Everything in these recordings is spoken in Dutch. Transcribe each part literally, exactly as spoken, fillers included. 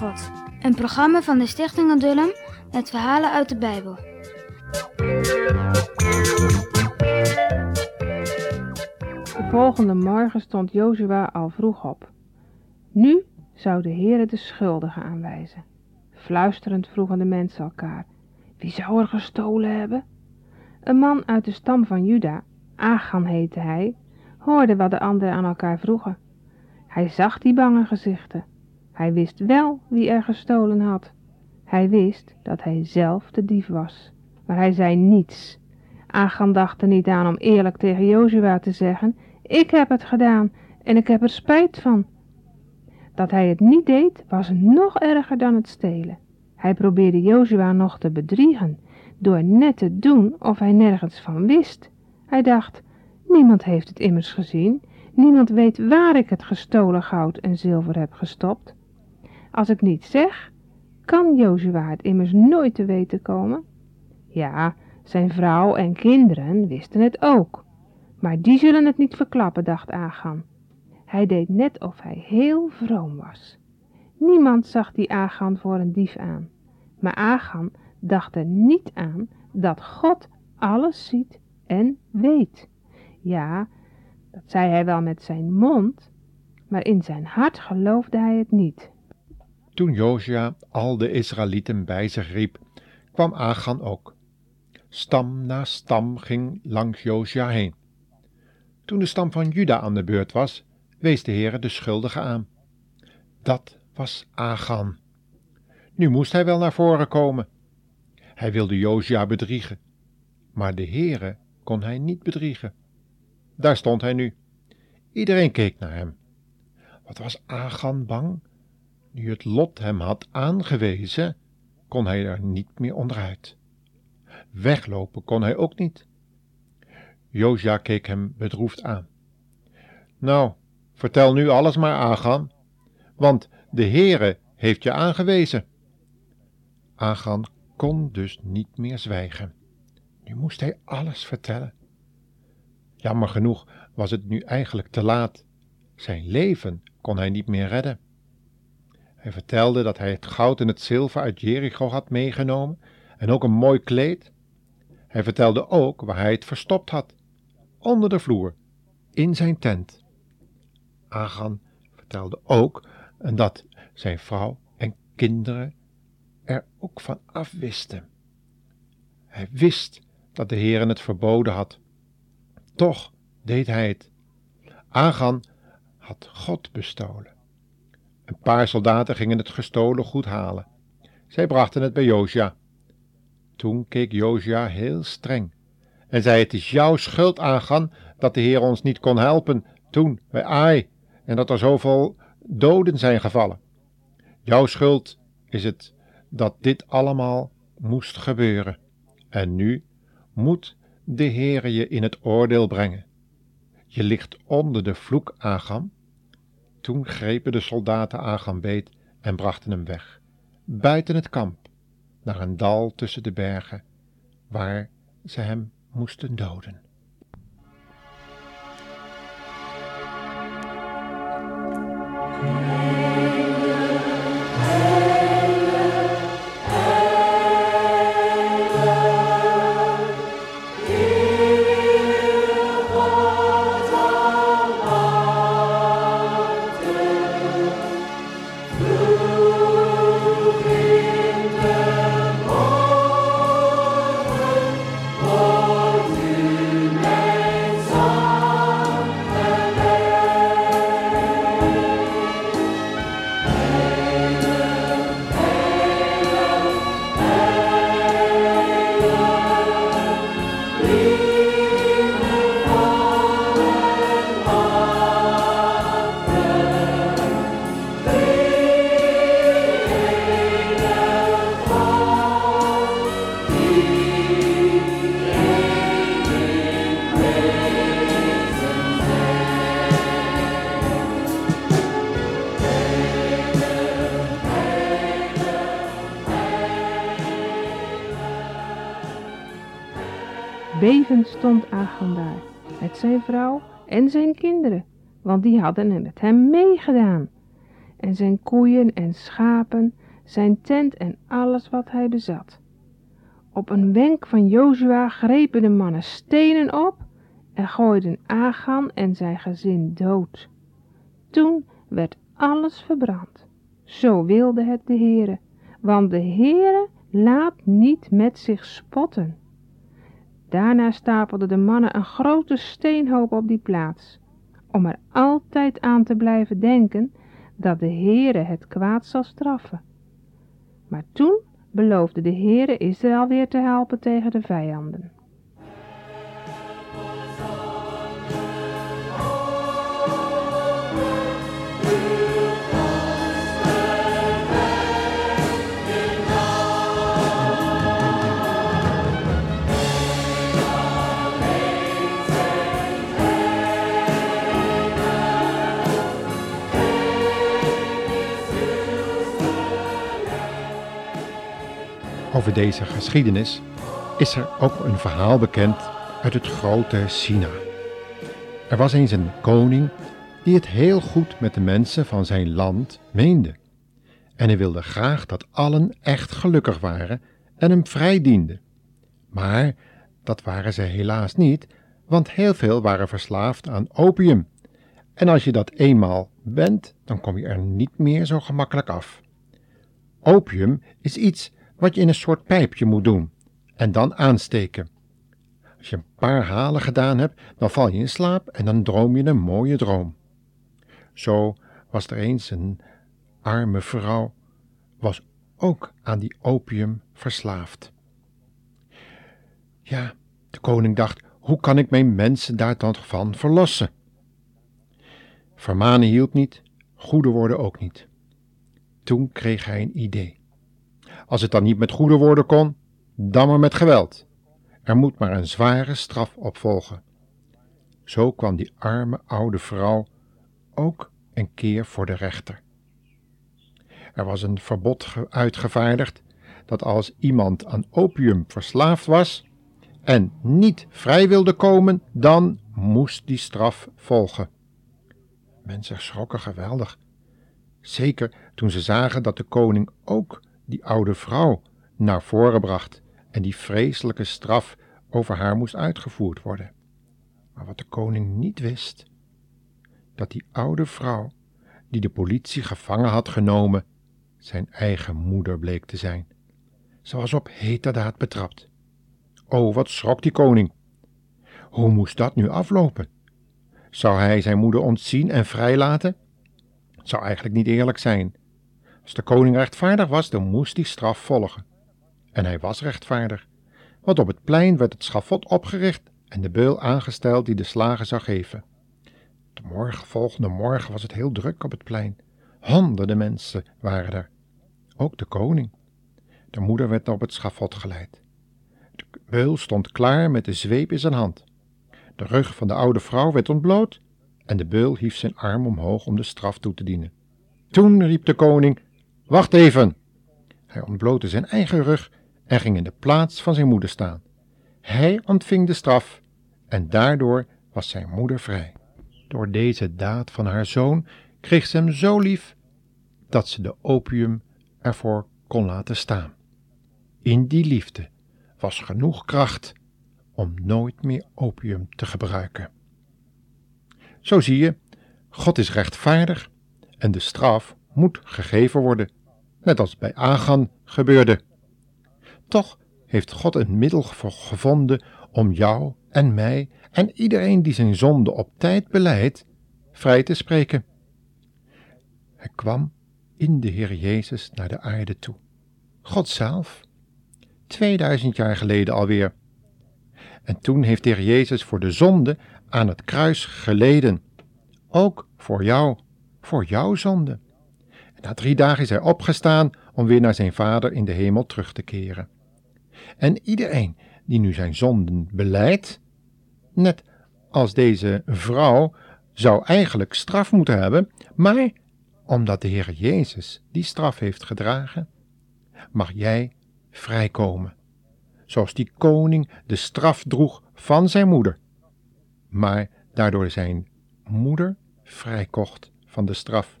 met God. Een programma van de Stichting Adullam met verhalen uit de Bijbel. De volgende morgen stond Jozua al vroeg op. Nu zou de Heere de schuldigen aanwijzen. Fluisterend vroegen de mensen elkaar: wie zou er gestolen hebben? Een man uit de stam van Juda, Achan heette hij, hoorde wat de anderen aan elkaar vroegen. Hij zag die bange gezichten. Hij wist wel wie er gestolen had. Hij wist dat hij zelf de dief was, maar hij zei niets. Achan dacht er niet aan om eerlijk tegen Jozua te zeggen: ik heb het gedaan en ik heb er spijt van. Dat hij het niet deed was nog erger dan het stelen. Hij probeerde Jozua nog te bedriegen door net te doen of hij nergens van wist. Hij dacht: niemand heeft het immers gezien, niemand weet waar ik het gestolen goud en zilver heb gestopt. Als ik niet zeg, kan Jozua het immers nooit te weten komen. Ja, zijn vrouw en kinderen wisten het ook, maar die zullen het niet verklappen, dacht Achan. Hij deed net of hij heel vroom was. Niemand zag die Achan voor een dief aan, maar Achan dacht er niet aan dat God alles ziet en weet. Ja, dat zei hij wel met zijn mond, maar in zijn hart geloofde hij het niet. Toen Jozua al de Israëlieten bij zich riep, kwam Achan ook. Stam na stam ging langs Jozua heen. Toen de stam van Juda aan de beurt was, wees de Heere de schuldige aan. Dat was Achan. Nu moest hij wel naar voren komen. Hij wilde Jozua bedriegen, maar de Heere kon hij niet bedriegen. Daar stond hij nu. Iedereen keek naar hem. Wat was Achan bang? Nu het lot hem had aangewezen, kon hij er niet meer onderuit. Weglopen kon hij ook niet. Jozua keek hem bedroefd aan. Nou, vertel nu alles maar, Achan, want de Heere heeft je aangewezen. Achan kon dus niet meer zwijgen. Nu moest hij alles vertellen. Jammer genoeg was het nu eigenlijk te laat. Zijn leven kon hij niet meer redden. Hij vertelde dat hij het goud en het zilver uit Jericho had meegenomen en ook een mooi kleed. Hij vertelde ook waar hij het verstopt had, onder de vloer, in zijn tent. Achan vertelde ook dat zijn vrouw en kinderen er ook van afwisten. Hij wist dat de Heere het verboden had. Toch deed hij het. Achan had God bestolen. Een paar soldaten gingen het gestolen goed halen. Zij brachten het bij Jozua. Toen keek Jozua heel streng en zei: het is jouw schuld, Achan, dat de Heer ons niet kon helpen toen bij Ai en dat er zoveel doden zijn gevallen. Jouw schuld is het dat dit allemaal moest gebeuren. En nu moet de Heere je in het oordeel brengen. Je ligt onder de vloek, Achan. Toen grepen de soldaten Agambeet en brachten hem weg, buiten het kamp, naar een dal tussen de bergen, waar ze hem moesten doden. Bevend stond Achan daar, met zijn vrouw en zijn kinderen, want die hadden met hem meegedaan. en zijn koeien en schapen, zijn tent en alles wat hij bezat. Op een wenk van Jozua grepen de mannen stenen op en gooiden Achan en zijn gezin dood. Toen werd alles verbrand. Zo wilde het de Heere, want de Heere laat niet met zich spotten. Daarna stapelden de mannen een grote steenhoop op die plaats, om er altijd aan te blijven denken dat de Heere het kwaad zal straffen. Maar toen beloofde de Heere Israël weer te helpen tegen de vijanden. Over deze geschiedenis is er ook een verhaal bekend uit het grote China. Er was eens een koning die het heel goed met de mensen van zijn land meende. En hij wilde graag dat allen echt gelukkig waren en hem vrij dienden. Maar dat waren ze helaas niet, want heel veel waren verslaafd aan opium. En als je dat eenmaal bent, dan kom je er niet meer zo gemakkelijk af. Opium is iets wat je in een soort pijpje moet doen en dan aansteken. Als je een paar halen gedaan hebt, dan val je in slaap en dan droom je een mooie droom. Zo was er eens een arme vrouw, was ook aan die opium verslaafd. Ja, de koning dacht, hoe kan ik mijn mensen daar dan van verlossen? Vermanen hielp niet, goede woorden ook niet. Toen kreeg hij een idee. Als het dan niet met goede woorden kon, dan maar met geweld. Er moet maar een zware straf op volgen. Zo kwam die arme oude vrouw ook een keer voor de rechter. Er was een verbod uitgevaardigd dat als iemand aan opium verslaafd was en niet vrij wilde komen, dan moest die straf volgen. Mensen schrokken geweldig. Zeker toen ze zagen dat de koning ook die oude vrouw naar voren bracht en die vreselijke straf over haar moest uitgevoerd worden. Maar wat de koning niet wist, dat die oude vrouw, die de politie gevangen had genomen, zijn eigen moeder bleek te zijn. Ze was op heterdaad betrapt. O, wat schrok die koning! Hoe moest dat nu aflopen? Zou hij zijn moeder ontzien en vrijlaten? Het zou eigenlijk niet eerlijk zijn. Als de koning rechtvaardig was, dan moest die straf volgen. En hij was rechtvaardig, want op het plein werd het schavot opgericht en de beul aangesteld die de slagen zou geven. De morgen, volgende morgen was het heel druk op het plein. Honderden mensen waren er. Ook de koning. De moeder werd op het schavot geleid. De beul stond klaar met de zweep in zijn hand. De rug van de oude vrouw werd ontbloot en de beul hief zijn arm omhoog om de straf toe te dienen. Toen riep de koning: "Wacht even!" Hij ontblootte zijn eigen rug en ging in de plaats van zijn moeder staan. Hij ontving de straf en daardoor was zijn moeder vrij. Door deze daad van haar zoon kreeg ze hem zo lief dat ze de opium ervoor kon laten staan. In die liefde was genoeg kracht om nooit meer opium te gebruiken. Zo zie je, God is rechtvaardig en de straf moet gegeven worden, net als bij Achan gebeurde. Toch heeft God een middel gevonden om jou en mij en iedereen die zijn zonde op tijd belijdt, vrij te spreken. Hij kwam in de Heer Jezus naar de aarde toe. God zelf, tweeduizend jaar geleden alweer. En toen heeft de Heer Jezus voor de zonde aan het kruis geleden. Ook voor jou, voor jouw zonde. Na drie dagen is hij opgestaan om weer naar zijn Vader in de hemel terug te keren. En iedereen die nu zijn zonden belijdt, net als deze vrouw, zou eigenlijk straf moeten hebben, maar omdat de Heer Jezus die straf heeft gedragen, mag jij vrijkomen. Zoals die koning de straf droeg van zijn moeder, maar daardoor zijn moeder vrijkocht van de straf.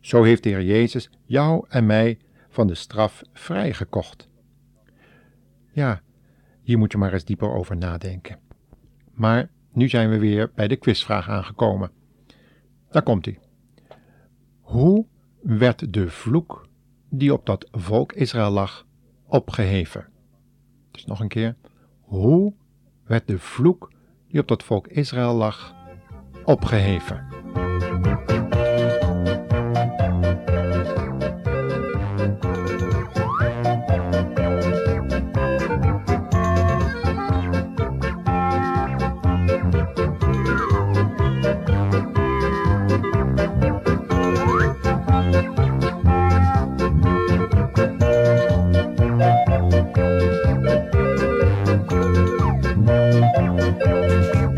Zo heeft de Heer Jezus jou en mij van de straf vrijgekocht. Ja, hier moet je maar eens dieper over nadenken. Maar nu zijn we weer bij de quizvraag aangekomen. Daar komt hij. Hoe werd de vloek die op dat volk Israël lag opgeheven? Dus nog een keer. Hoe werd de vloek die op dat volk Israël lag opgeheven? Thank you.